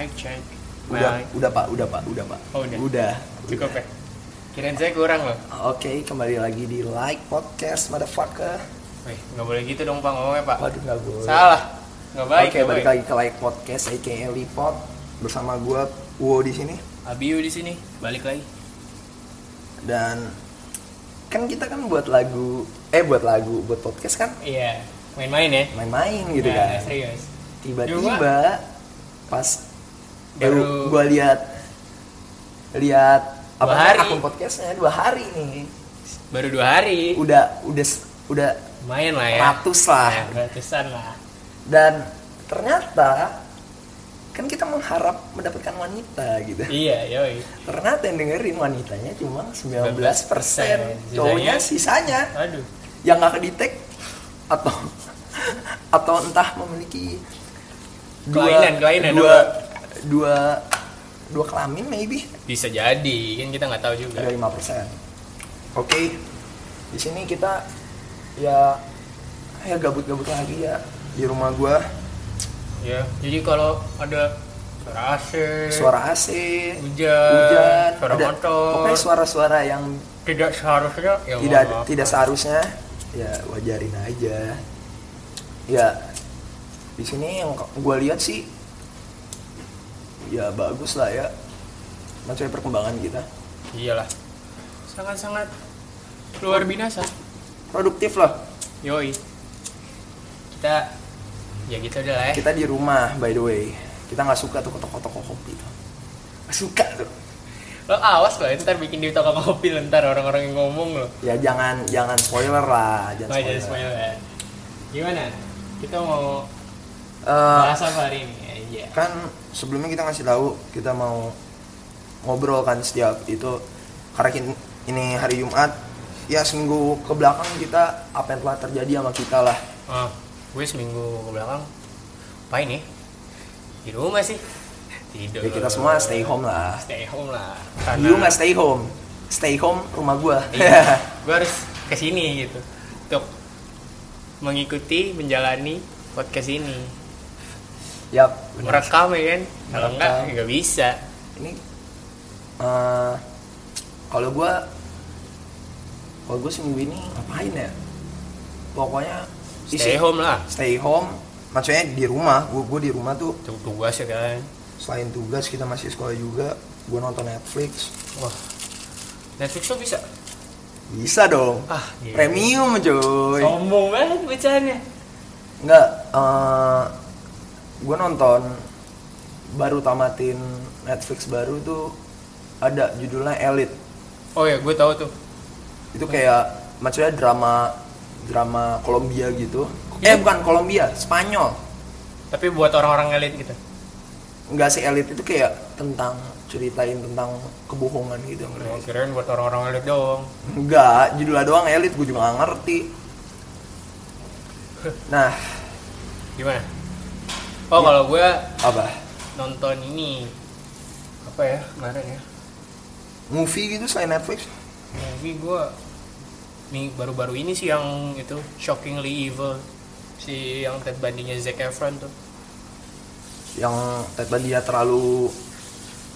mic check. Udah, Pak. Oh, udah. Cukup ya. Kirain saya kurang loh. Oke, kembali lagi di Like Podcast, motherfucker. Wih, enggak boleh gitu dong, Pak, ngomongnya, Pak. Waduh, enggak boleh. Salah. Enggak baik. Oke, balik lagi ke Like Podcast aka Elite bersama gua Uwo di sini. Abiu di sini. Balik lagi. Dan kan kita kan buat podcast kan? Iya. Main-main ya. Main-main gitu nah, kan. Serius. Tiba-tiba pas baru gue lihat akun podcastnya 2 hari nih, baru 2 hari udah main lah ya, ratusan lah. Dan ternyata kan kita mengharap mendapatkan wanita gitu. Iya, yoi. Ternyata yang dengerin wanitanya cuma 19%, cowoknya sisanya. Aduh. Yang nggak kedetek atau entah memiliki dua kelamin maybe, bisa jadi kan, kita nggak tahu juga. Ada 5%. Oke, di sini kita ya gabut-gabut lagi ya di rumah gua ya. Jadi kalau ada suara AC, hujan, suara motor, pokoknya suara-suara yang tidak seharusnya ya wajarin aja ya. Di sini yang gua lihat sih ya bagus lah ya, maksudnya perkembangan kita. Iyalah, sangat-sangat luar binasa, produktif lah. Yoi, kita ya gitu udah lah ya. Kita di rumah, by the way, kita nggak suka tuh ke toko-toko kopi, nggak suka tuh. Lo awas lo, ntar bikin di toko kopi ntar orang-orang yang ngomong lo. Ya jangan spoiler lah, jangan spoiler. Gimana? Kita mau bahas apa hari ini? Yeah. Kan sebelumnya kita ngasih tahu kita mau ngobrol kan setiap itu, karena ini hari Jumat ya, seminggu ke belakang kita apa yang telah terjadi sama kita lah. Gue seminggu ke belakang apa ini di rumah sih, tidur ya, kita semua stay home lah karena... Lu nggak stay home rumah gue. Iya, gue harus kesini gitu untuk mengikuti menjalani podcast ini. Yap, merekam ya kan? Kalau enggak bisa. Ini kalau gue seminggu ini ngapain ya? Pokoknya stay home. Maksudnya di rumah, gue di rumah tuh. Tugas ya kan. Selain tugas kita masih sekolah juga. Gue nonton Netflix. Wah. Netflix tuh bisa? Bisa dong. Ah, iya. Premium coy. Sombong banget bacaannya. Enggak, gue nonton, baru tamatin Netflix baru tuh, ada judulnya Elite. Oh ya, gue tahu tuh. Itu kayak maksudnya drama Kolombia gitu. Ya. Bukan Kolombia, Spanyol. Tapi buat orang-orang elite gitu. Enggak sih, Elite itu kayak ceritain tentang kebohongan gitu. Oh, kirain buat orang-orang elite doang. Enggak, judulnya doang Elite, gue juga gak ngerti. Nah, gimana? Oh ya. Kalau gue apa? Nonton ini apa ya kemarin ya? Movie gitu selain Netflix? Movie gue nih baru-baru ini sih yang itu Shockingly Evil, si yang Ted Bundy-nya Zac Efron tuh. Yang Ted Bundy ya terlalu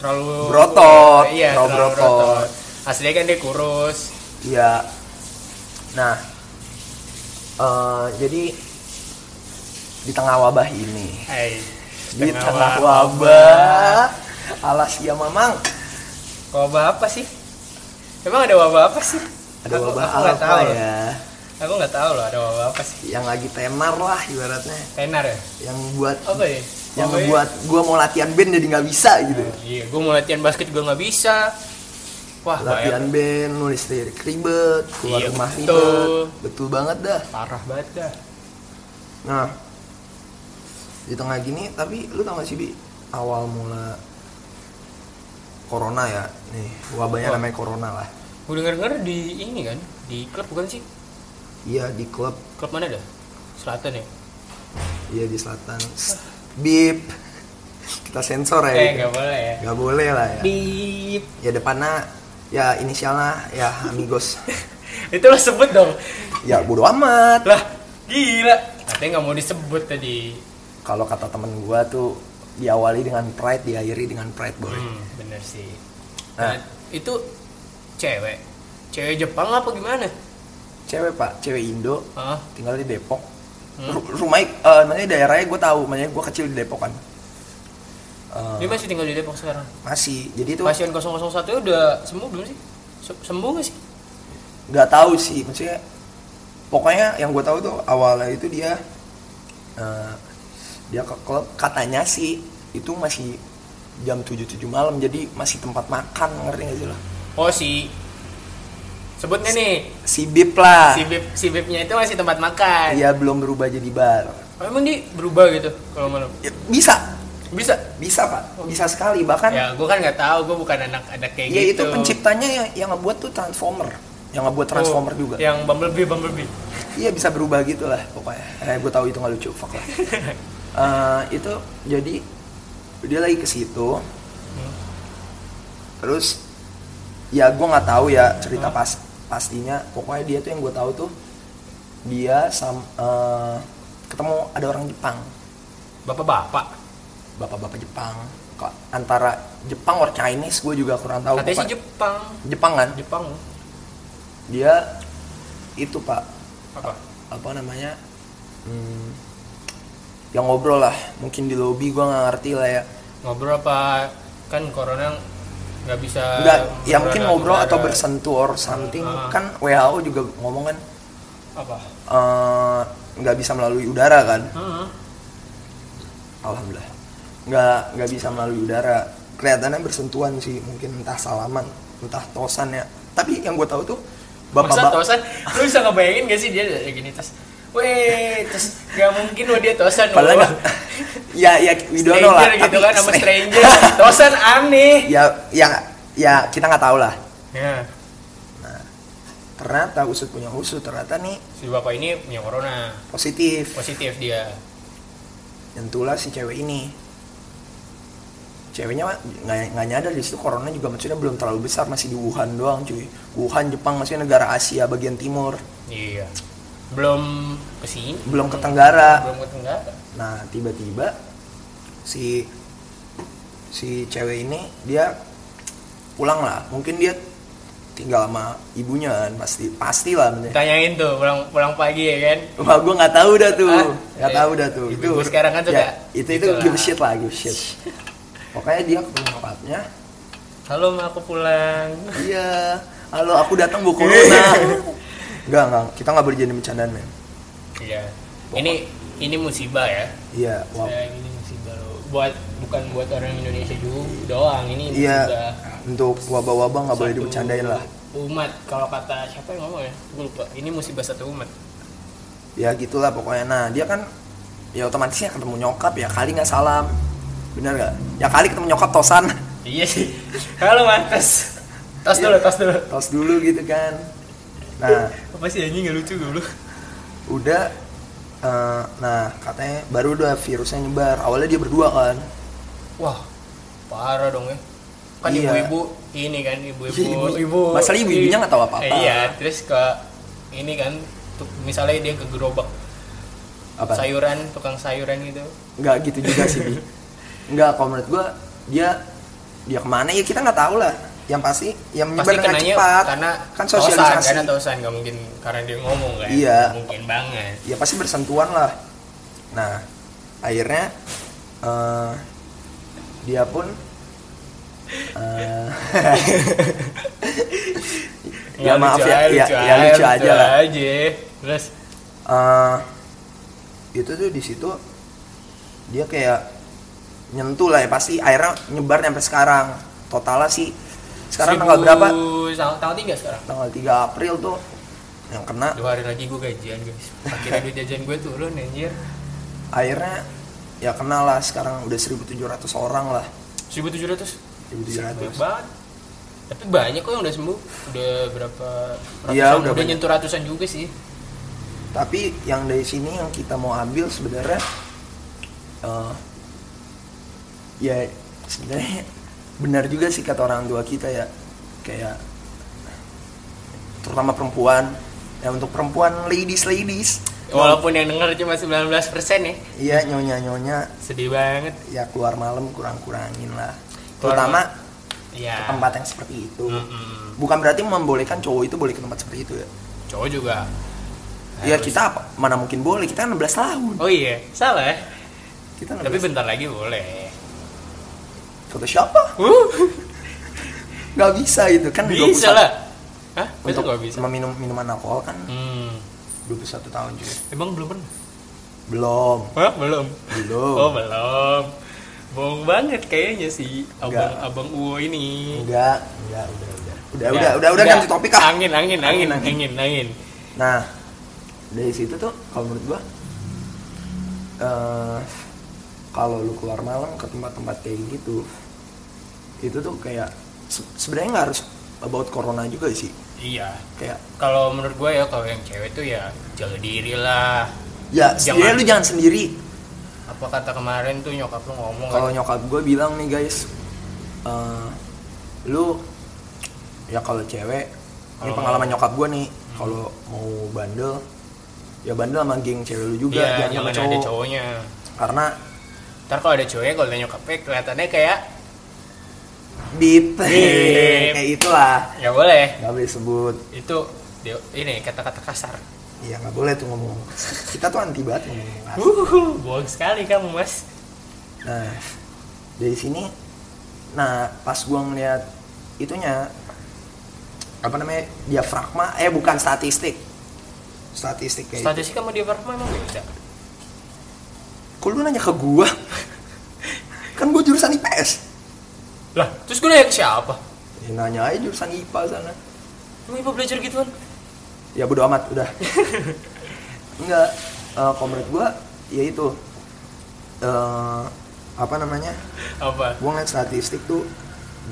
berotot, iya, terlalu berotot. Aslinya kan dia kurus. Iya. Nah, jadi di tengah wabah ini, di tengah wabah. Alas ya mamang. Wabah apa sih? Emang ada wabah apa sih? Ada wabah apa ya? Aku nggak tahu loh ada wabah apa sih. Yang lagi tenar lah ibaratnya. Tenar ya? Yang buat apa ya? Yang buat gue mau latihan band jadi nggak bisa gitu. Iya, gue mau latihan basket juga nggak bisa. Wah, latihan band, nulis lirik ribet, keluar rumah ribet, betul banget dah. Parah banget dah. Nah, di tengah gini, tapi lu tau gak sih Bi, awal mula corona ya, nih wabahnya namanya corona lah. Gue denger di ini kan, di klub bukan sih? Iya, di klub. Klub mana dah? Selatan ya? Iya, di selatan. Bip, kita sensor ya. Gak boleh ya? Gak boleh lah ya. Bip. Ya depannya, ya inisialnya, ya amigos. Itu lo sebut dong. Ya bodo amat. Lah, gila. Katanya gak mau disebut tadi. Kalau kata temen gue tuh diawali dengan pride, diakhiri dengan pride boy. Bener sih. Nah, itu cewek Jepang apa gimana? Cewek pak, cewek Indo, tinggal di Depok. Rumahnya, namanya daerahnya gue tahu, makanya gue kecil di Depok kan. Dia masih tinggal di Depok sekarang? Masih, jadi itu pasien 001 udah sembuh belum sih? Sembuh gak sih? Gak tahu sih, maksudnya pokoknya yang gue tahu tuh awalnya itu dia ke klub, katanya sih itu masih jam 7 malam, jadi masih tempat makan, ngerti gak sih lah? Oh sih, sebutnya nih Sibip lah. Sibipnya itu masih tempat makan. Iya, belum berubah jadi bar. Oh, emang dia berubah gitu kalau malam? Ya, bisa pak, bisa sekali bahkan. Ya gue kan nggak tahu, gue bukan anak kayak ya, gitu. Ya itu penciptanya yang ngebuat tuh transformer juga. Yang Bumblebee. Iya bisa berubah gitulah pokoknya. Gue tahu itu nggak lucu, fuck lah. Itu jadi dia lagi ke situ, terus ya gue nggak tahu ya cerita pastinya. Pokoknya dia tuh yang gue tahu tuh dia ketemu ada orang Jepang. Bapak-bapak Jepang, antara Jepang or Chinese, gue juga kurang tahu. Katanya sih Jepang kan? Jepang. Dia itu pak apa namanya yang ngobrol lah, mungkin di lobby gue nggak ngerti lah ya. Ngobrol apa kan corona nggak bisa. Nggak, ya mungkin ngobrol atau bersentuh or something kan WHO juga ngomong kan apa? Nggak bisa melalui udara kan? Alhamdulillah. Nggak bisa melalui udara, kelihatannya bersentuhan sih, mungkin entah salaman entah tosan ya, tapi yang gue tahu tuh bapak tosan. Lu bisa ngebayangin gak sih dia kayak gini terus nggak mungkin dia tosan padahal gak, ya we don't know lah gitu kan, sama stranger tosan aneh ya kita nggak tahu lah ya. Nah, ternyata usut punya ternyata nih si bapak ini punya corona positif dia. Tentulah si cewek ini ceweknya nggak nyadar di situ corona juga, maksudnya belum terlalu besar, masih di Wuhan doang cuy. Wuhan Jepang masih negara Asia bagian timur. Iya. Belum ke sini. Belum ke Tenggara. Nah tiba-tiba si cewek ini dia pulang lah, mungkin dia tinggal sama ibunya kan, pasti lah. Tanyain tuh pulang pagi ya kan? Wah gue nggak tahu dah tuh, Itu sekarang kan sudah. Ya, itu give shit. Pokoknya dia ke tempatnya. Halo ma, aku pulang. Iya. Halo, aku datang bu corona. Enggak. Kita nggak berjadi bercandaan men. Iya. Ini musibah ya. Iya. Wow. Ini musibah loh. Bukan buat orang Indonesia juga doang. Ini musibah. Untuk wabah-wabah nggak boleh dibercandain lah. Umat. Kalau kata siapa yang ngomong ya? Gue lupa. Ini musibah satu umat. Ya gitulah pokoknya. Nah dia kan ya otomatisnya ketemu nyokap ya kali nggak salam. Bener gak? Ya kali ketemu nyokap tosan. Iya sih. Halo mantas. Tos dulu gitu kan. Nah apa sih anjing gak lucu dulu. Udah nah katanya baru udah virusnya nyebar. Awalnya dia berdua kan. Wah parah dong ya. Kan iya. Ibu-ibu ini kan ibu-ibu. Masalah ibu-ibunya gak tahu apa-apa. Iya terus ke ini kan misalnya dia ke gerobak apa? Tukang sayuran gitu. Gak gitu juga sih Bi. Enggak, kalau menurut gue dia kemana ya kita nggak tahu lah. Yang pasti yang menyebar dengan cepat karena kan sosialisasi. Karena tausan nggak mungkin karena dia ngomong kan. Iya. Mungkin banget. Ya pasti bersentuhan lah. Nah akhirnya dia pun ya maaf ya lucu aja lah. Terus itu tuh di situ dia kayak nyentuh lah ya pasti akhirnya nyebar sampai sekarang. Totalnya sih sekarang tanggal berapa? Tanggal 3 sekarang. Tanggal 3 April tuh yang kena. 2 hari lagi gue gajian guys. Akhirnya duit jajan gue turun anjir. Akhirnya ya kena lah sekarang udah 1.700 orang lah. 1.700. Banyak. Tapi banyak kok yang udah sembuh. Udah berapa ratusan ya, udah nyentuh ratusan juga sih. Tapi yang dari sini yang kita mau ambil sebenarnya ya sebenarnya benar juga sih kata orang tua kita ya, kayak terutama perempuan ya, untuk perempuan ladies Walaupun yang denger cuma 19% ya. Iya, nyonya-nyonya. Sedih banget. Ya keluar malam kurang-kurangin lah. Terutama ya, ke tempat yang seperti itu. Mm-mm. Bukan berarti membolehkan cowok itu boleh ke tempat seperti itu ya. Cowok juga. Ya harus. Kita apa? Mana mungkin boleh, kita 16 tahun. Oh iya, salah ya. Kita 16. Tapi bentar lagi boleh. Foto siapa? Gak bisa itu kan. Bisa 21. Lah. Hah? Untuk bisa meminum minuman alkohol kan 21 tahun juga. Emang belum pernah? Belum. Hah? Belum. Oh belum. Bohong banget kayaknya sih abang Uwo ini. Udah ganti topik ah. Angin. Nah dari situ tuh kalau menurut gua kalau lu keluar malam ke tempat-tempat kayak gitu itu tuh kayak sebenarnya nggak harus about corona juga sih. Iya. Kayak kalau menurut gua ya kalau yang cewek tuh ya jaga diri lah. Ya jangan, lu jangan sendiri. Apa kata kemarin tuh nyokap lu ngomong? Kalau nyokap gua bilang nih guys, lu ya kalau cewek ini pengalaman nyokap gua nih. Kalau mau bandel, ya bandel sama geng cewek lu juga, ya, jangan sama ada cowoknya. Karena ntar kalau ada cowoknya, kalau nanya nyokapnya kelihatannya kayak Bip. Kayak itulah. Gak boleh. Gak boleh sebut. Itu ini kata-kata kasar. Iya gak boleh tuh ngomong. Kita tuh anti banget ngomong kasar. Bohong sekali kamu mas. Nah dari sini, nah pas gua ngeliat itunya apa namanya diafragma bukan statistik kayak statistik sama diafragma emang beda. Kok lu nanya ke gua? Kan gua jurusan IPS lah, terus gua nanya ke siapa? Ya, nanya aja jurusan IPA sana. Lu IPA belajar gituan? Ya bodo amat udah. Enggak, kalau menurut gua ya itu gua ngeliat statistik tuh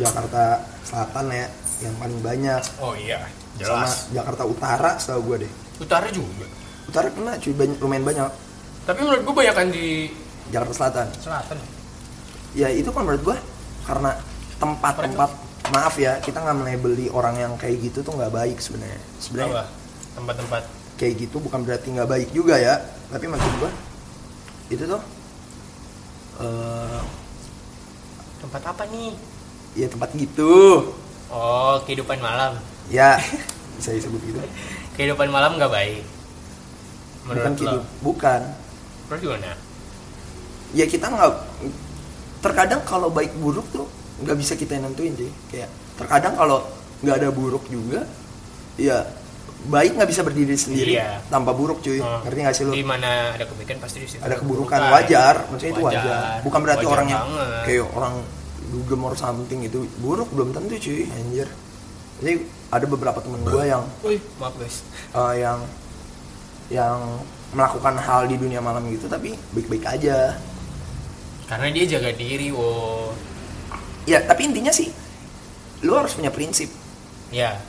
Jakarta Selatan ya yang paling banyak. Oh iya, jelas. Sama Jakarta Utara setahu gue deh. Utara juga. Utara kena cuy, lumayan banyak. Tapi menurut gue banyakan di Jakarta Selatan. Ya itu kan menurut gue karena tempat-tempat maaf ya, kita nggak melabeli orang yang kayak gitu tuh nggak baik sebenarnya. Sebenarnya tempat-tempat kayak gitu bukan berarti nggak baik juga ya. Tapi maksud gue itu tuh tempat apa nih? Ya tempat gitu. Oh, kehidupan malam. Ya, bisa disebut gitu. Kehidupan malam nggak baik. Menurut lo? Bukan. Menurut gimana? Ya kita nggak. Terkadang kalau baik buruk tuh nggak bisa kita nentuin sih. Kayak terkadang kalau nggak ada buruk juga, ya baik nggak bisa berdiri sendiri. Iya. Tanpa buruk cuy. Ngerti nggak sih lo? Di mana ada kebaikan pasti di situ. Ada keburukan. Wajar. Maksudnya itu wajar. Bukan berarti wajar orang yang kayak orang gemor something itu buruk belum tentu cuy, anjir. Jadi ada beberapa temen gue yang maaf guys, yang melakukan hal di dunia malam gitu tapi baik-baik aja karena dia jaga diri. Ya tapi intinya sih lu harus punya prinsip ya.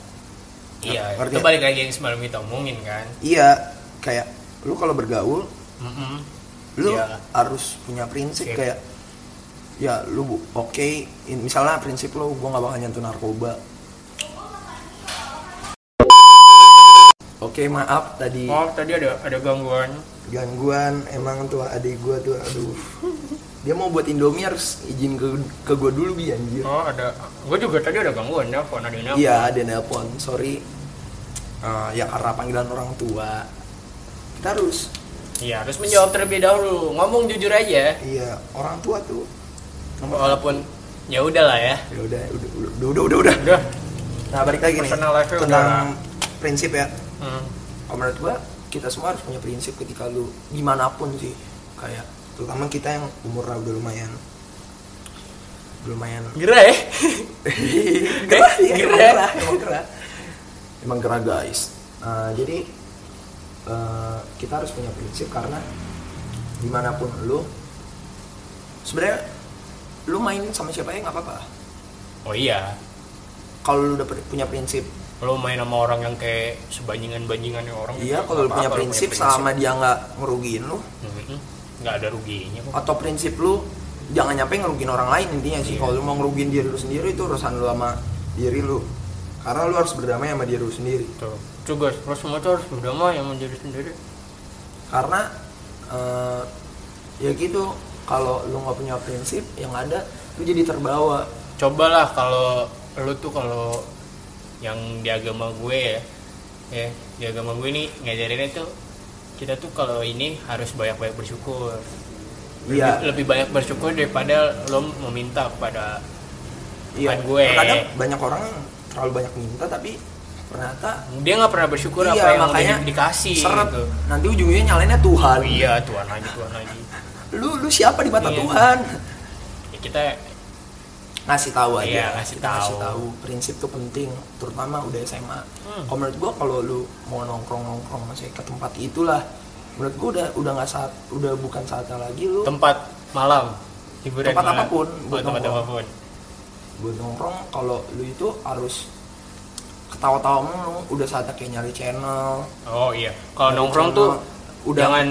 Iya, itu balik lagi yang semalam kita omongin kan. Iya, kayak lu kalau bergaul lu harus punya prinsip. Kayak ya lu oke, misalnya prinsip lu gua nggak bakal nyentuh narkoba. Oke, maaf tadi. Ada gangguan emang tuh adik gua tuh, aduh. Dia mau buat Indomie harus izin ke gua dulu bi anjir. Oh ada, gua juga tadi ada gangguan nelpon, ada nelpon. Iya ada nelpon, sorry. Ya karena panggilan orang tua kita harus. Iya harus menjawab terlebih dahulu, ngomong jujur aja. Iya orang tua tuh. Walaupun ya udahlah ya. Udah. Nah, balik lagi nih tentang prinsip ya. Kalau menurut gua kita semua harus punya prinsip ketika lu dimanapun sih. Kayak terutama kita yang umurnya udah lumayan gerah ya. Gerah. Emang gerah guys. Jadi kita harus punya prinsip karena dimanapun lu sebenarnya lu main sama siapa ya nggak apa-apa. Oh iya. Kalau lu udah punya prinsip. Lu main sama orang yang kayak sebandingan-bandingannya orang. Iya, kalau lu punya prinsip sama dia nggak ngerugiin lu. Nggak ada ruginya. Atau prinsip lu jangan nyampe ngerugiin orang lain intinya sih. Kalau lu mau ngerugiin diri lu sendiri itu urusan lu sama diri lu. Karena lu harus berdamai sama diri lu sendiri. Tuh. Juga, terus semua tuh harus berdamai sama diri sendiri. Karena ya gitu, kalau lu nggak punya prinsip, yang ada lu jadi terbawa. Cobalah kalau lu tuh, kalau yang di agama gue ya di agama gue ini ngajarinnya tuh kita tuh kalau ini harus banyak-banyak bersyukur. Iya. Lebih banyak bersyukur daripada lo meminta kepada Tuhan gue. Kadang banyak orang terlalu banyak minta tapi ternyata dia nggak pernah bersyukur apa yang makanya dikasih. Seret. Gitu. Nanti ujungnya nyalainnya Tuhan. Oh, iya, Tuhan lagi. lu siapa di mata Tuhan? Ya, kita ngasih tahu aja. Iya, ngasih tahu. Prinsip tuh penting, terutama udah SMA. Kalau menurut gue kalau lu mau nongkrong masih ke tempat itulah. Menurut gue udah nggak saat, udah bukan saatnya lagi lu tempat malam hiburan, tempat malam apapun buat nongkrong. Buat nongkrong kalau lu itu harus ketawa-tawa mulu, udah saatnya kayak nyari channel. Oh iya, kalau nongkrong channel, tuh jangan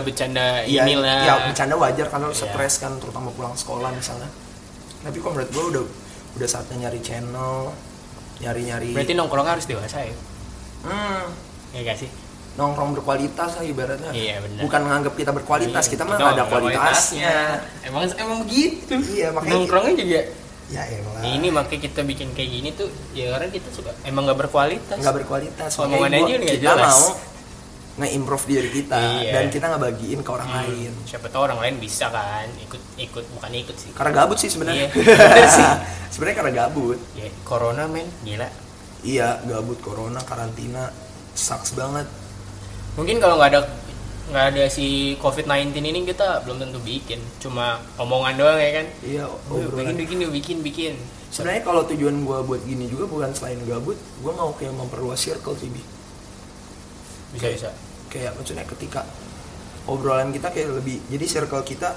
bercanda inilah. Iya, bercanda wajar karena lu stres kan, terutama pulang sekolah misalnya. Tapi kalau menurut gue udah saatnya nyari channel, nyari. Berarti nongkrong harus dewasa ya? Ya gak sih? Nongkrong berkualitas lah ibaratnya. Iya, benar. Bukan nganggap kita berkualitas, kita mah ada kualitasnya. Emang begitu. Iya, makanya nongkrongnya juga ya elah. Ini makanya kita bikin kayak gini tuh ya karena kita suka emang enggak berkualitas. Omongan aja enggak jelas. Kita mau nge-improve diri kita dan kita enggak bagiin ke orang lain. Siapa tahu orang lain bisa kan ikut bukan ikut sih. Karena gabut sih sebenarnya. Iya. sih. Sebenarnya karena gabut. Ya, corona men, gila. Iya, gabut corona, karantina, sucks banget. Mungkin kalau nggak ada si COVID-19 ini kita belum tentu bikin, cuma omongan doang ya kan? Iya. Bikin. Sebenarnya kalau tujuan gue buat gini juga bukan selain gabut, gue mau kayak memperluas circle sih. Bisa. Kayak maksudnya ketika obrolan kita kayak lebih, jadi circle kita,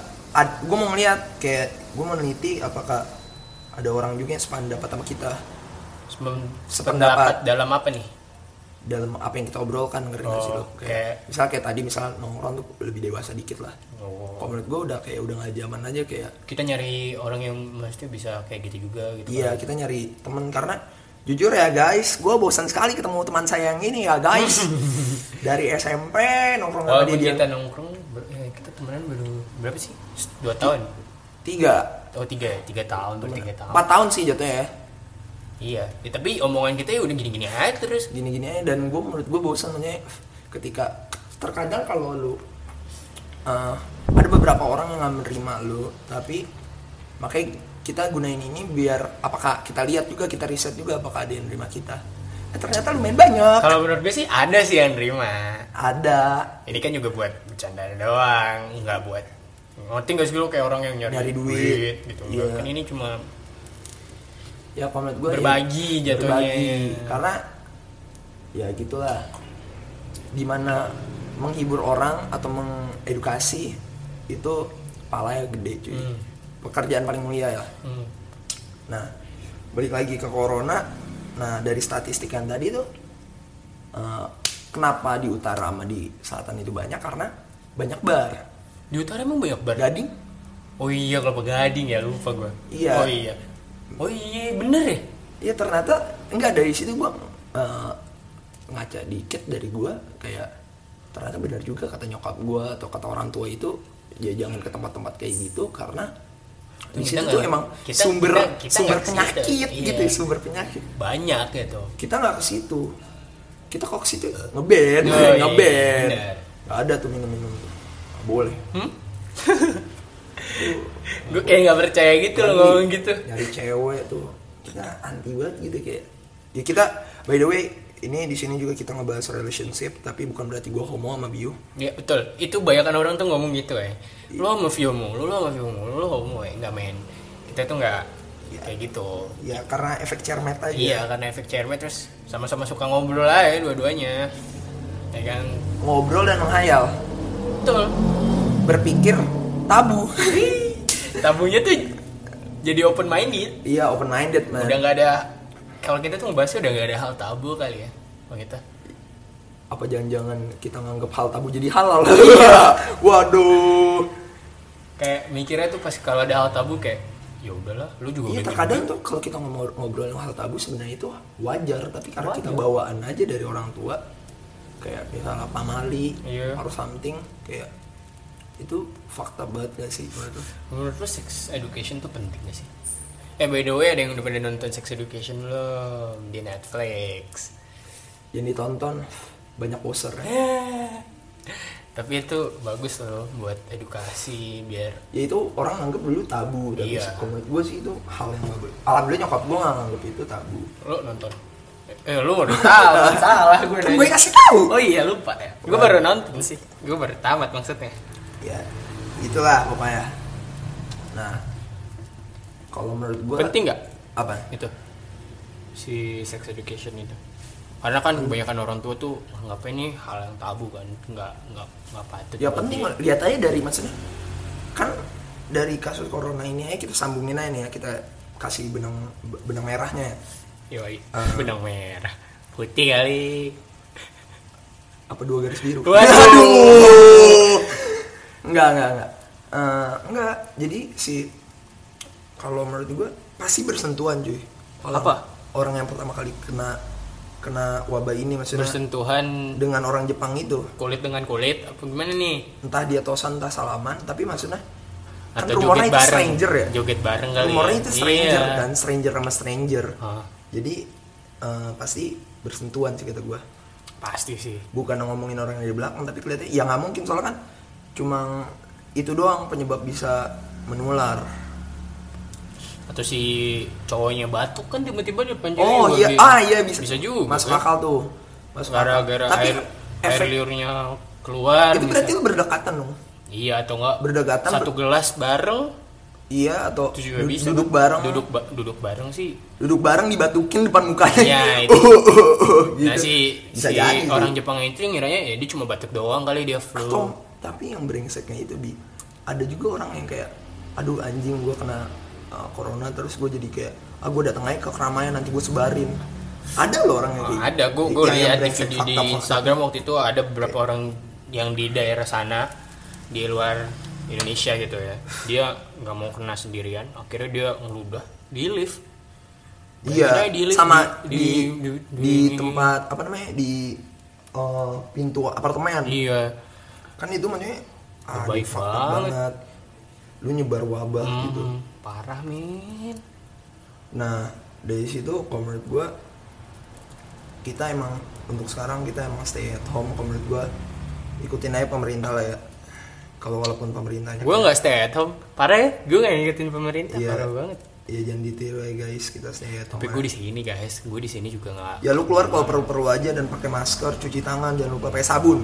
gue mau ngeliat kayak gue meneliti apakah ada orang juga yang sependapat sama kita. Sependapat dalam apa nih? Dalam apa yang kita obrolkan, ngerti gak sih lo? Kayak tadi nongkrong tuh lebih dewasa dikit lah. Kalau menurut gue udah gak zaman aja kayak kita nyari orang yang mesti bisa kayak gitu juga gitu. Iya, kita nyari temen karena jujur ya guys, gue bosan sekali ketemu teman saya yang ini ya guys. Dari SMP nongkrong sama dia. Kita nongkrong kita temenan baru berapa sih? 2 tahun? 3. Oh 3 tahun. 4 tahun sih jatuhnya ya. Iya, ya, tapi omongan kita ya udah gini-gini aja terus. Gini-gini aja, dan menurut gue bosan aja ketika terkadang kalau lu ada beberapa orang yang gak menerima lu, tapi makanya kita gunain ini biar apakah kita lihat juga, kita riset juga apakah ada yang menerima kita. Ternyata lumayan banyak. Kalau menurut gue sih ada sih yang menerima. Ada. Ini kan juga buat bercandaan doang, nggak buat. Ngerti nggak sih lu kayak orang yang nyari duit gitu. Yeah. Kan ini cuma ya komentar gue berbagi ya, jatuhnya karena ya gitulah, dimana menghibur orang atau mengedukasi itu palanya gede cuy. Pekerjaan paling mulia ya. Nah balik lagi ke corona, nah dari statistikan tadi tuh kenapa di utara sama di selatan itu banyak karena banyak bar. Di utara emang banyak bar? Gading? Oh iya, kelapa gading ya, lupa gue. Iya. Oh iya. Oh iya bener ya? Iya ternyata enggak, dari situ gue ngaca dikit dari gue kayak ternyata benar juga kata nyokap gue atau kata orang tua itu ya jangan ke tempat-tempat kayak gitu karena di situ tuh emang sumber penyakit gitu, sumber penyakit banyak gitu. Kita nggak ke situ, kita kok ke situ ngeband nggak ada tuh minum-minum nggak boleh. Gue kayak nggak percaya gitu loh ngomong gitu. Nyari cewek tuh kita anti banget gitu kayak. Ya kita by the way ini di sini juga kita ngebahas relationship tapi bukan berarti gue homo sama bio. Iya betul. Itu banyakan orang tuh ngomong gitu ya. Lo sama biomu, lo homo ya, nggak main. Kita tuh nggak kayak gitu. Ya karena efek cermet aja. Iya karena efek cermet terus sama-sama suka ngobrol aja dua-duanya. Ya kan. Ngobrol dan menghayal. Betul. Berpikir tabu. Tabunya tuh jadi open minded. Iya, open minded man. Udah enggak ada, kalau kita tuh ngebahasnya udah enggak ada hal tabu kali ya. Kalau kita apa jangan-jangan kita nganggep hal tabu jadi halal. Iya. Waduh. Kayak mikirnya tuh pas kalau ada hal tabu kayak ya udahlah, lu juga. Iya, terkadang tuh kalau kita ngobrolin hal tabu sebenarnya itu wajar, tapi karena kita bawaan aja dari orang tua kayak misalnya pamali or something, kayak itu fakta banget gak sih menurut lu? Menurut lu sex education tuh penting gak sih? By the way, ada yang udah pada nonton Sex Education belum? Di Netflix. Yang ditonton banyak poster ya. Tapi itu bagus loh buat edukasi biar. Ya itu orang nganggep dulu tabu. Tapi menurut gue sih itu hal yang bagus. Alhamdulillah nyokap gue gak nganggep itu tabu. Lo nonton? Lo udah salah. Salah gue nanya. Gue kasih tahu. Oh iya lupa ya. Gue baru nonton sih. Gue baru tamat maksudnya. Ya gitulah pokoknya. Nah kalau menurut gue penting gak? Apa? Itu si sex education itu. Karena kan kebanyakan orang tua tuh anggapnya ini hal yang tabu kan, nggak patut. Ya penting dia. Lihat aja dari maksudnya kan dari kasus corona ini aja kita sambungin aja nih ya, kita kasih benang merahnya. Yoi, benang merah, putih kali. Apa dua garis biru? Waduh. Enggak. Enggak. Jadi si kalau menurut gue pasti bersentuhan cuy. Apa? Orang yang pertama kali kena wabah ini maksudnya bersentuhan dengan orang Jepang itu, kulit dengan kulit apa gimana nih, entah dia tosan entah salaman, tapi maksudnya atau kan rumornya itu stranger ya, joget bareng kali rumornya ya? Itu stranger dan stranger sama stranger. Jadi pasti bersentuhan sih kata gue, pasti sih bukan ngomongin orang yang di belakang, tapi kelihatannya ya nggak mungkin soalnya kan cuma itu doang penyebab bisa menular. Atau si cowoknya batuk kan tiba-tiba dia panjangin. Oh iya, iya bisa juga. Masuk akal tuh. Gara-gara air liurnya keluar. Itu berarti lu berdekatan dong. Iya, atau enggak? Berdekatan satu gelas bareng. Iya, atau duduk bareng. Duduk bareng sih. Duduk bareng dibatukin depan mukanya. Iya, itu. Gitu. Nah, si orang Jepang itu ngiranya ya dia cuma batuk doang kali dia flu. Atau, tapi yang brengseknya itu ada juga orang yang kayak aduh anjing gua kena corona terus gue jadi kayak gue datang aja ke keramaian nanti gue sebarin. Ada loh orang yang ada gue lihat di Instagram waktu itu ada beberapa orang yang di daerah sana di luar Indonesia gitu ya, dia nggak mau kena sendirian akhirnya dia ngeludah di lift. Iya sama di tempat apa namanya di pintu apartemen. Iya kan itu maksudnya baik banget lu nyebar wabah gitu parah min. Nah dari situ kalau menurut gue kita emang untuk sekarang kita emang stay at home. Kalau menurut gue ikutin aja pemerintah lah ya, kalau walaupun pemerintahnya gue nggak stay at home parah ya, gue nggak ngikutin pemerintah parah banget ya, jangan ditiru ya guys, kita stay at home. Tapi gue di sini guys, gue di sini juga nggak ya, lu keluar kalau perlu aja dan pakai masker, cuci tangan, jangan lupa pakai sabun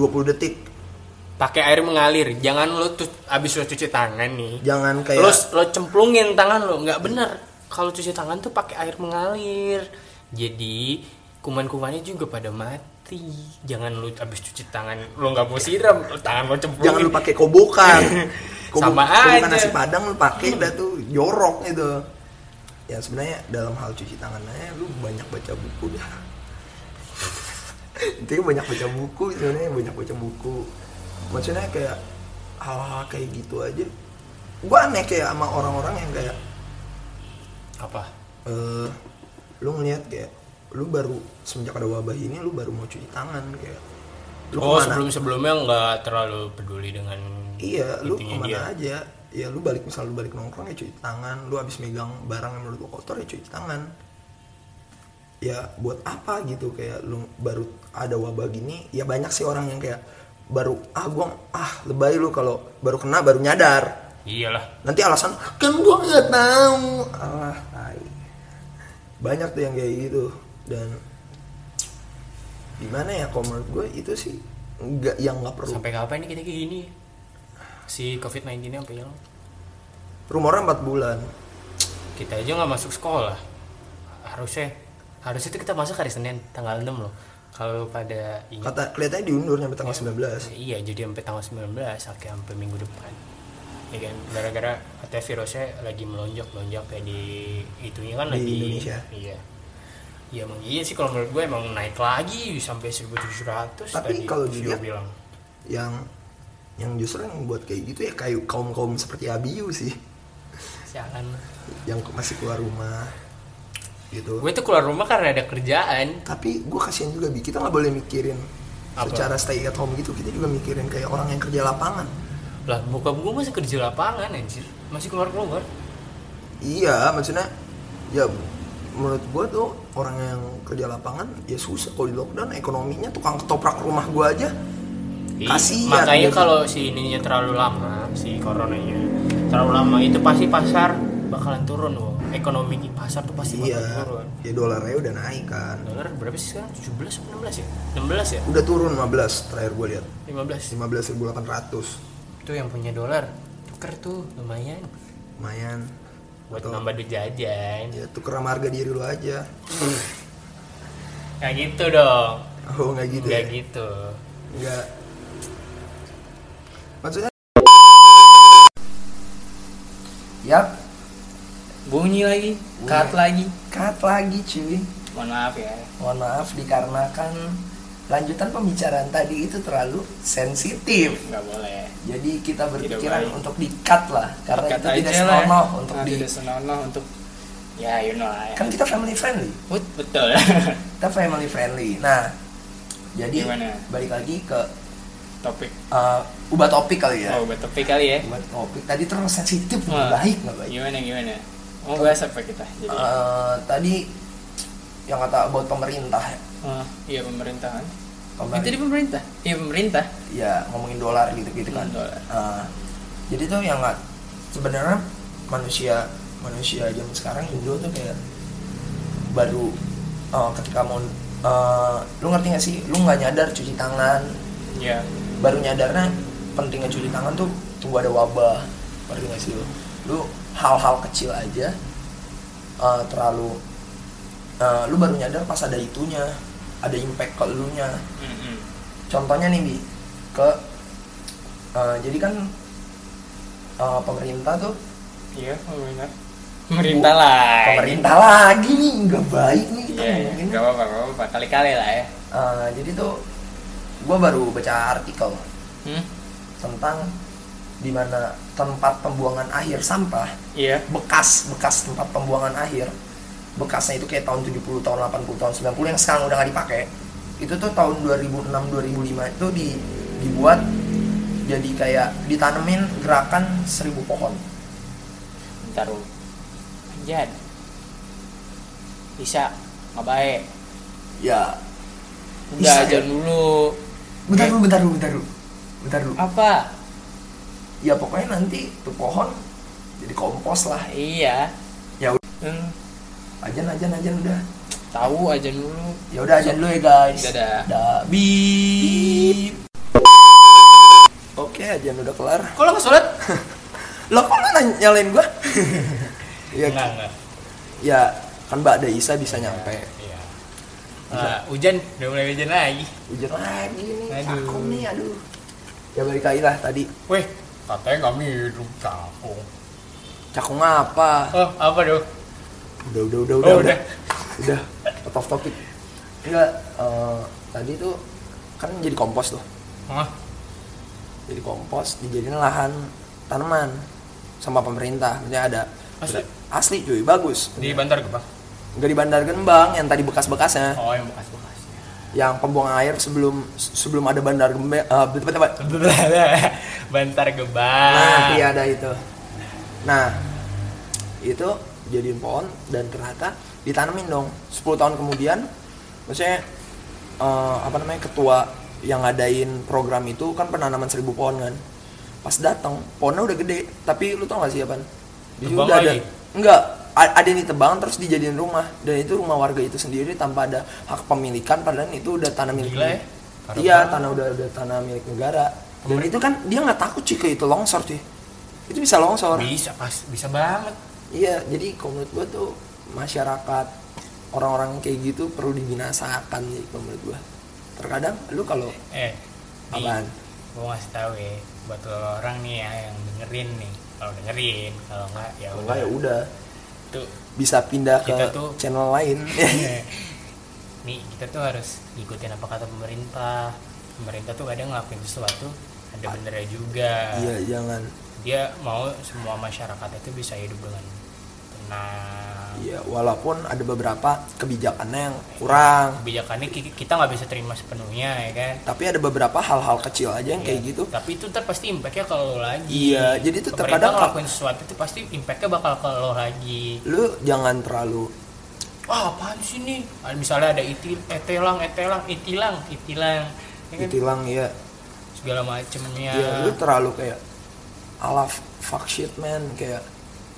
20 detik. Pakai air mengalir, jangan lo abis lo cuci tangan nih. Jangan kayak lo cemplungin tangan lo, nggak bener. Kalau cuci tangan tuh pakai air mengalir. Jadi kuman-kumannya juga pada mati. Jangan lo abis cuci tangan lo nggak mau siram, tangan lo cemplungin. Jangan lo pakai kobokan. Sama aja. Kobokan nasi padang lo pakai udah tuh jorok itu. Ya sebenarnya dalam hal cuci tangannya lo banyak baca buku dah. Intinya banyak baca buku. Maksudnya kayak hal-hal kayak gitu aja gue aneh kayak sama orang-orang yang kayak apa lu ngeliat kayak lu baru semenjak ada wabah ini lu baru mau cuci tangan kayak lu sebelumnya nggak terlalu peduli dengan lu kemana dia. Aja ya lu balik misal lu balik nongkrong ya cuci tangan, lu habis megang barang yang menurut lu kotor ya cuci tangan ya buat apa gitu, kayak lu baru ada wabah gini ya banyak sih orang yang kayak baru lebay lu kalau baru kena baru nyadar. Iyalah. Nanti alasan kan gua enggak tahu. Banyak tuh yang kayak gitu dan gimana ya kalau menurut gue itu sih enggak perlu. Sampai kapan nih kita kayak gini? Si Covid-19 ini sampai yang rumornya 4 bulan. Kita aja enggak masuk sekolah. Harusnya itu kita masuk hari Senin tanggal 6 loh. Kalau pada kelihatannya diundur sampai tanggal 19. Iya, jadi sampai tanggal 19 sampai minggu depan. Ya kan gara-gara katanya virusnya lagi melonjak kayak di itunya kan di Indonesia. Iya. Ya emang iya sih kalau menurut gue emang naik lagi sampai 1.700 tapi kalau dia bilang. Yang justru yang buat kayak gitu ya kayak kaum-kaum seperti Abiyu sih. Sialan. Yang masih keluar rumah. Gitu. Gue tuh keluar rumah karena ada kerjaan. Tapi gue kasihan juga kita nggak boleh mikirin secara stay at home gitu, kita juga mikirin kayak orang yang kerja lapangan. Lah bokap gue masih kerja lapangan anjir, masih keluar-keluar. Iya, maksudnya ya menurut gue tuh orang yang kerja lapangan ya susah kalau di lockdown ekonominya. Tukang ketoprak rumah gue aja kasihan. Makanya kalau si ininya terlalu lama, si coronanya terlalu lama, itu pasti pasar bakalan turun loh. Ekonomi di pasar tuh pasti iya, bakal turun. Iya, dolarnya udah naik kan. Dolar berapa sih sekarang? 17 atau 16 ya? 16 ya? Udah turun 15 terakhir gue lihat. 15.800. Itu yang punya dolar tuker tuh lumayan buat atau, nambah duit jajan ya, tuker sama harga diri lu aja. Nggak gitu dong. Oh nggak gitu, nggak ya? Gitu nggak, maksudnya ya bunyi lagi bunyi. cut lagi cuy, mohon maaf ya, mohon maaf dikarenakan lanjutan pembicaraan tadi itu terlalu sensitif. Nggak boleh. Jadi kita berpikiran untuk di-cut lah. Karena di-cut itu tidak senonoh ya. Untuk tidak senonoh untuk ya you know lah ya. Kan kita family friendly. Betul. Kita family friendly. Nah, jadi gimana? Balik lagi ke topik. Ubah topik kali ya. Oh, ubah topik kali ya. Ubah topik. Tadi terlalu sensitif, nggak baik. Gimana? Mau bahas apa kita? Jadi tadi yang kata buat pemerintah ya. Iya pemerintahan. Itu di pemerintah? Iya pemerintah. Iya ngomongin dolar gitu-gitu kan. Jadi tuh yang nggak, sebenarnya manusia zaman sekarang Indo tuh kayak baru ketika mau lu ngerti nggak sih? Lu nggak nyadar cuci tangan. Iya. Yeah. Baru nyadarnya pentingnya cuci tangan tuh tunggu ada wabah. Ngerti nggak sih lu? Lu hal-hal kecil aja terlalu. Lu baru nyadar pas ada itunya, ada impact ke elunya. Mm-hmm. Contohnya nih Bi, jadi kan pemerintah tuh. Iya pemerintah lagi nih, nggak baik nih kita ngomongin. Nggak apa-apa, kali-kali lah ya. Jadi tuh gue baru baca artikel tentang di mana tempat pembuangan akhir sampah, bekas tempat pembuangan akhir. Bekasnya itu kayak tahun 70, tahun 80, tahun 90 yang sekarang udah gak dipakai. Itu tuh tahun 2006-2005 itu dibuat jadi kayak ditanemin gerakan 1000 pohon. Bentar dulu. Anjad. Bisa. Gak baik. Ya. Udah aja dulu. Bentar dulu. Apa? Ya pokoknya nanti tuh pohon jadi kompos lah. Iya. Ya udah. Ajan udah. Tahu ajan dulu. Ya udah ajan dulu ya guys. Dadah. Bip. Oke, ajan udah kelar. Kok lo enggak sholat? Lo kok lo nyalain gua? Iya. Enggak. Ya, kan Mbak Ada Isa bisa nyampe. Iya. Hujan, udah mulai hujan lagi. Hujan lagi nih. Cakung nih, aduh. Ya balik lagi lah tadi. Weh, katanya kami hidup cakung. Cakung apa? Oh, apa dong? Udah. Off topic. Enggak, tadi tuh kan jadi kompos tuh. Jadi kompos dijadiin lahan tanaman sama pemerintah. Maksudnya ada asli cuy, bagus. Di Bantar Gebang. Enggak di Bantar Gebang, yang tadi bekas-bekasnya. Oh, yang bekas-bekasnya. Yang pembuangan air sebelum ada Bantar Gebang. Bantar Gebang. Nah, iya ada itu. Nah, itu jadiin pohon dan ternyata ditanemin dong. 10 tahun kemudian maksudnya ketua yang ngadain program itu kan penanaman 1000 pohon kan. Pas datang pohonnya udah gede, tapi lu tau gak sih apaan? Udah ada. Enggak, ada yang ditebang terus dijadiin rumah, dan itu rumah warga itu sendiri tanpa ada hak pemilikan, padahal itu udah tanah milik. Gila ya? Iya, tanah udah tanah milik negara. Dan itu kan dia enggak takut sih ke itu longsor sih. Itu bisa longsor. Bisa banget. Iya, jadi menurut gue tuh masyarakat, orang-orang kayak gitu perlu dibinasakan sih menurut gue. Terkadang lu kalau apaan? Gue ngasih tau ya, buat lo orang nih ya yang dengerin nih. Kalau dengerin, kalau enggak ya udah. Ya udah. Tuh, bisa pindah ke tuh, channel lain. Nih, kita tuh harus ngikutin apa kata pemerintah. Pemerintah tuh kadang ngelakuin sesuatu ada benernya juga. Iya, jangan. Dia mau semua masyarakat itu bisa hidup dengan Iya, walaupun ada beberapa kebijakannya yang kurang. Kebijakannya kita nggak bisa terima sepenuhnya, ya kan. Tapi ada beberapa hal-hal kecil aja yang kayak gitu. Tapi itu ntar pasti impactnya ke lo lagi. Iya, jadi itu terkadang ngelakuin sesuatu itu pasti impactnya bakal ke lo lagi. Lo jangan terlalu, wah apaan sih nih? Misalnya ada itilang, ya kan? Itilang, ya. Segala macemnya. Iya, lo terlalu kayak ala fuck shit man, kayak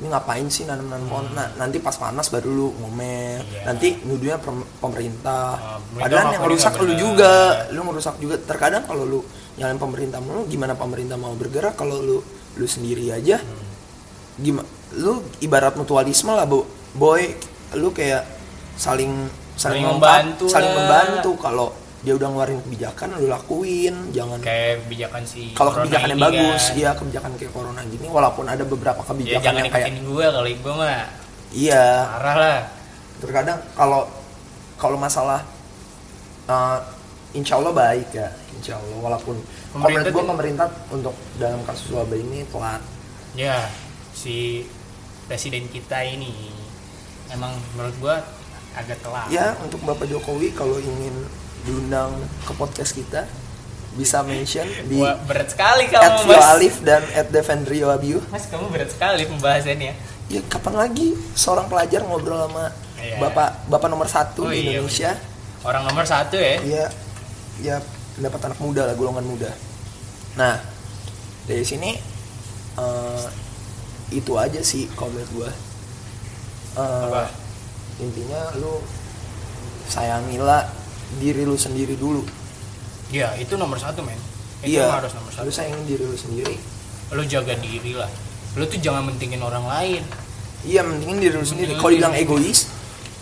ini ngapain sih nanam-nanam pohon? Nah, nanti pas panas baru lu ngomel. Iya. Nanti nuduhnya pemerintah. Padahal yang rusak lu juga. Lu ngerusak juga. Terkadang kalau lu nyalain pemerintah mulu, gimana pemerintah mau bergerak kalau lu sendiri aja? Gimana? Lu ibarat mutualisme lah, boy. Lu kayak saling membantu. Saling membantu. Kalau dia udah ngeluarin kebijakan, lu lakuin, jangan kayak kebijakan si kalau kebijakannya bagus, kan. Iya, kebijakan kayak corona gini, walaupun ada beberapa kebijakan ya, yang kayak gue kalau gue mah iya parah lah. Terkadang kalau masalah insya Allah baik ya, insya Allah, walaupun pemerintah gue pemerintah untuk dalam kasus wabah ini telat ya. Si presiden kita ini emang menurut gue agak telat ya. Untuk Bapak Jokowi kalau ingin diundang ke podcast kita bisa mention di berat sekali kamu @alif dan @devendrioabiu. Mas, kamu berat sekali pembahasannya. Ya kapan lagi seorang pelajar ngobrol sama bapak nomor 1 di Indonesia. Iya. Orang nomor 1 ya. Iya. Ya pendapat anak muda lah, golongan muda. Nah, dari sini itu aja sih komen gua. Intinya lu sayangilah diri lu sendiri dulu. Iya, itu nomor 1 men. Itu harus nomor 1. Lu sayangin diri lu sendiri. Lu jaga diri lah. Lu tuh jangan mentingin orang lain. Iya, mentingin diri lu sendiri. Kalau dibilang egois,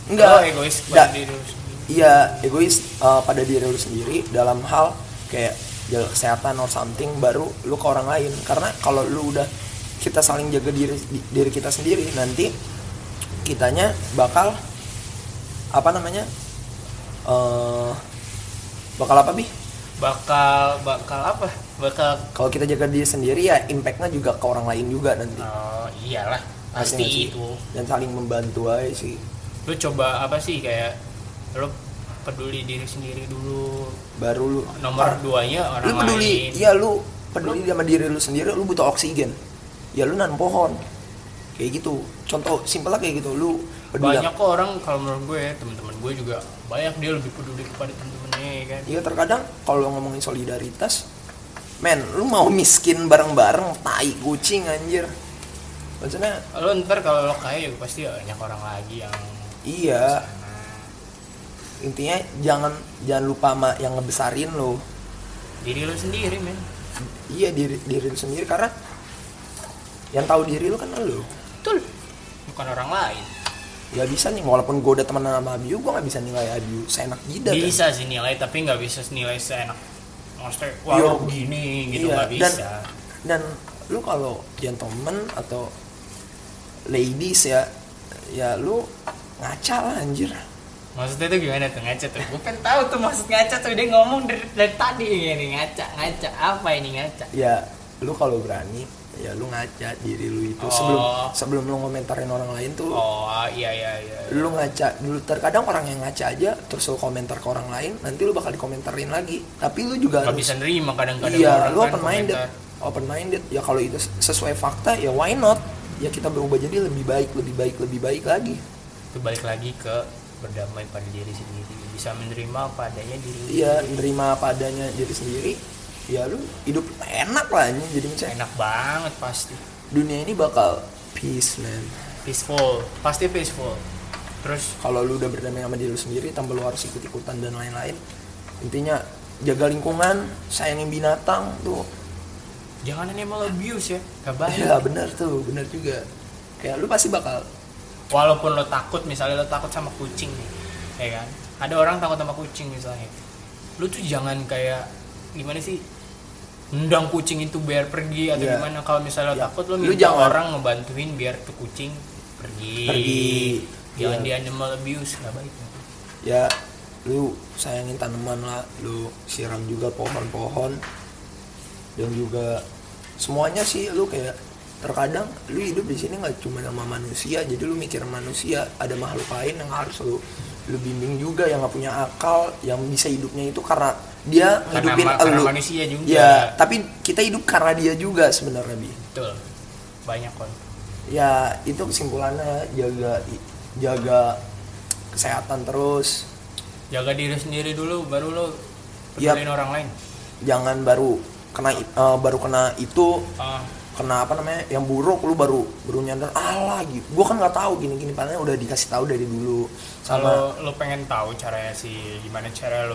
enggak. Egois pada diri lu sendiri. Iya, egois pada diri lu sendiri dalam hal kayak jaga kesehatan or something, baru lu ke orang lain. Karena kalau lu udah kita saling jaga diri kita sendiri, nanti kitanya bakal bakal kalau kita jaga diri sendiri ya impactnya juga ke orang lain juga nanti. Iyalah pasti itu, dan saling membantu aja sih. Lu coba apa sih, kayak lu peduli diri sendiri dulu, baru lu nomor 2-nya orang lain. Lu peduli lain. Ya lu peduli sama diri lu sendiri. Lu butuh oksigen, ya lu nanam pohon kayak gitu. Contoh simpel lah kayak gitu. Lu peduli. Banyak kok orang, kalau menurut gue teman-teman gue juga banyak dia lebih peduli kepada teman-temannya ya kan. Iya, terkadang kalau ngomongin solidaritas, men, lu mau miskin bareng-bareng tai kucing anjir. Maksudnya lu ntar kalau lo kaya juga pasti banyak orang lagi yang iya. Intinya jangan lupa sama yang ngebesarin lo. Diri lu sendiri, men. Iya, diri lu sendiri, karena yang tahu diri lu kan lu. Betul. Bukan orang lain. Ya bisa nih, walaupun gue udah temenan sama Abiu, gue gak bisa nilai Abiu seenak jidat. Bisa kan? Sih nilai, tapi gak bisa nilai seenak. Maksudnya, wah gini, gitu iya, gak bisa. Dan lu kalau gentleman atau ladies ya lu ngaca lah anjir. Maksudnya tuh gimana tuh ngaca tuh? Gue pengen tahu tuh maksud ngaca tuh, dia ngomong dari tadi ini ngaca, apa ini ngaca? Ya, lu kalau berani, ya lu ngaca diri lu itu sebelum lu ngomentarin orang lain tuh. Iya. Lu ngaca dulu. Terkadang orang yang ngaca aja terus lu komentar ke orang lain, nanti lu bakal dikomentarin lagi. Tapi lu juga enggak bisa nerima kadang-kadang. Iya, lu open minded. Ya kalau itu sesuai fakta ya why not? Ya kita berubah jadi lebih baik lagi. Itu balik lagi ke berdamai pada diri sendiri. Bisa menerima apa adanya diri sendiri. Iya, menerima apa adanya diri sendiri. Ya lu hidup enak lah ini, jadi macam enak banget pasti. Dunia ini bakal peace man. Peaceful, pasti peaceful. Terus kalau lu udah berdamai sama diri lu sendiri, tambah lu harus ikut-ikutan dan lain-lain. Intinya jaga lingkungan, sayangin binatang tuh. Jangan animal abuse ya, gak baik. Iya benar tuh, benar juga. Kayak lu pasti bakal. Walaupun lu takut, misalnya lu takut sama kucing, ya kan? Ada orang takut sama kucing misalnya. Lu tuh jangan kayak gimana sih? Nendang kucing itu biar pergi atau gimana. Kalau misalnya lo takut, lo minta orang ngebantuin biar tuh kucing pergi. Jangan di animal abuse, gak baik. Ya, lu sayangin tanaman lah, lu siram juga pohon-pohon. Dan juga semuanya sih lu kayak Terkadang lu hidup di sini nggak cuma sama manusia, jadi lu mikir manusia, ada makhluk lain yang harus lu bimbing juga, yang nggak punya akal, yang bisa hidupnya itu karena dia hidupin lu. Manusia juga. Ya, tapi kita hidup karena dia juga sebenarnya, Bi. Betul. Banyak kon. Ya, itu kesimpulannya, jaga kesehatan terus. Jaga diri sendiri dulu, baru lu pedulin orang lain. Jangan baru kena itu. Kenapa namanya yang buruk lu baru nyadar lagi gue kan nggak tahu gini padahal udah dikasih tahu dari dulu. Kalau lu pengen tahu caranya sih gimana cara lu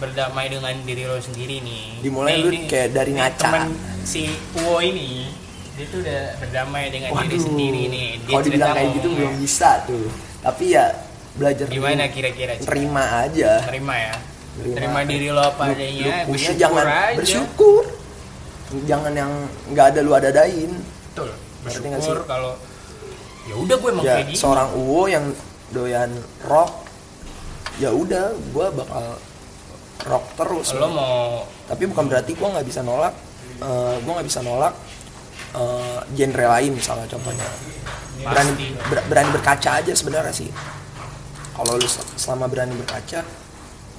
berdamai dengan diri lu sendiri nih, dimulai lu kayak dari ngaca. Temen si Uwo ini dia tuh udah berdamai dengan diri sendiri nih, dia kalau dibilang kayak gitu belum bisa tuh, tapi ya belajar gimana kira-kira terima diri lu apa adanya, bersyukur. Jangan yang nggak ada lu ada-adain. Betul. Bersyukur kalau ya udah gue emang kayak gini. Seorang Uwo yang doyan rock, ya udah gue bakal rock terus. Lo mau. Tapi bukan berarti gue nggak bisa nolak. Genre lain misalnya contohnya. Berani berkaca aja sebenarnya sih. Kalau lu selama berani berkaca,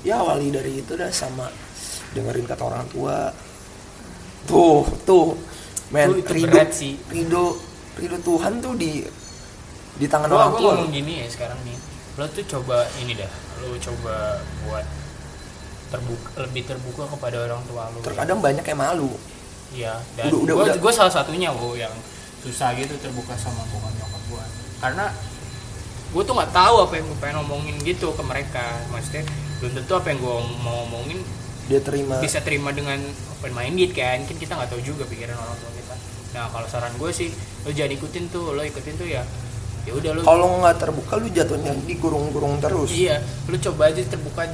ya awali dari itu dah, sama dengerin kata orang tua. Tuh, men, ridho Tuhan tuh di tangan orang tua. Gue ngomong gini ya sekarang nih, lo tuh coba ini dah, lo coba buat lebih terbuka kepada orang tua lo. Terkadang banyak yang malu. Iya, dan gue salah satunya yang susah gitu terbuka sama bokap nyokap gue, karena gue tuh nggak tahu apa yang gue pengen ngomongin gitu ke mereka, maksudnya belum tentu apa yang gue mau ngomongin dia bisa terima dengan open minded kan kita nggak tahu juga pikiran orang tua kita. Nah kalau saran gue sih lo jangan ikutin tuh ya udah lo kalau nggak terbuka lo jatuhnya dikurung terus. Iya, lo coba aja terbuka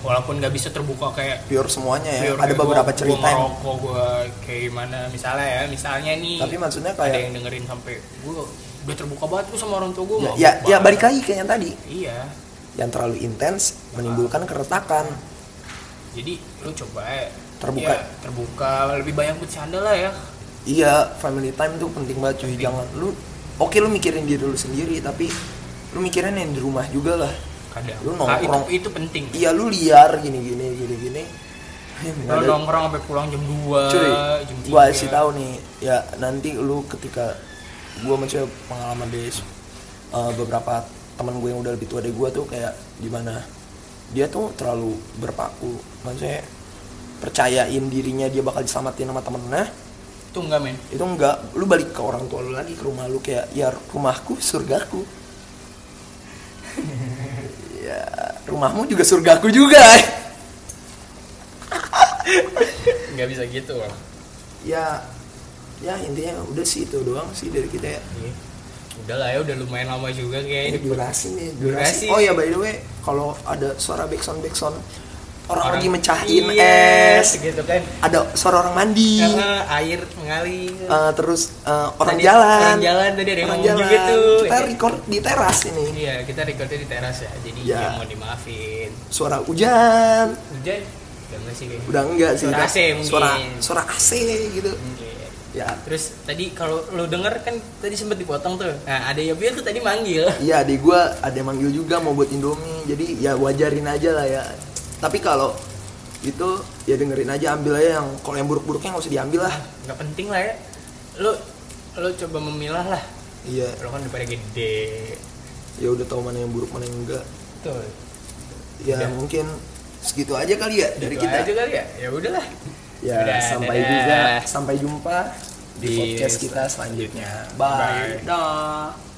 walaupun nggak bisa terbuka kayak pure semuanya ya, ada beberapa cerita yang gue kayak gimana misalnya nih, tapi maksudnya kayak ada yang dengerin sampai gue udah terbuka banget tuh sama orang tua gue ya balik lagi kayak yang tadi. Iya, yang terlalu intens menimbulkan keretakan. Jadi lu coba terbuka, lebih banyak bercanda lah ya. Iya, family time tuh penting banget cuy. Jangan lu lu mikirin diri lu sendiri, tapi lu mikirin yang di rumah juga lah. Kadang lu nongkrong itu penting. Iya, lu liar gini. Lu nongkrong sampai pulang jam 2, cuy, jam 3. Gua kasih tahu nih, ya nanti lu ketika gua mencoba pengalaman dari beberapa teman gue yang udah lebih tua dari gua tuh kayak gimana? Dia tuh terlalu berpaku, maksudnya percayain dirinya dia bakal diselamatin sama temennya. Itu enggak, men. Itu enggak. Lu balik ke orang tua lu lagi, ke rumah lu, kayak ya rumahku surgaku. Ya rumahmu juga surgaku juga. Enggak bisa gitu, Bang. Ya intinya udah sih itu doang sih dari kita ya. Udah lah ya, udah lumayan lama juga kayaknya durasi. Oh ya by the way, kalau ada suara backsound orang lagi mecahin es gitu kan, ada suara orang mandi, air mengalir, terus orang jalan tadi ada yang ngomong juga tuh. Kita record di teras ini. Iya, kita recordnya di teras ya, jadi ya mau dimaafin suara hujan udah enggak sih suara AC gitu. Ya, terus tadi kalau lo denger kan tadi sempet dipotong tuh. Nah, ada Yobia tuh tadi manggil. Iya, adik gue ada yang manggil juga mau buat Indomie. Jadi ya wajarin aja lah ya. Tapi kalau itu ya dengerin aja, ambil aja yang kalau yang buruk-buruknya enggak usah diambil lah. Enggak penting lah ya. Lo coba memilah lah. Iya. Lo kan udah pada gede. Ya udah tahu mana yang buruk, mana yang enggak. Betul. Ya udah. Mungkin segitu aja kali ya dari kita. Segitu aja kali ya. Ya udahlah. Ya, sampai jumpa di podcast kita selanjutnya. Bye. Dah.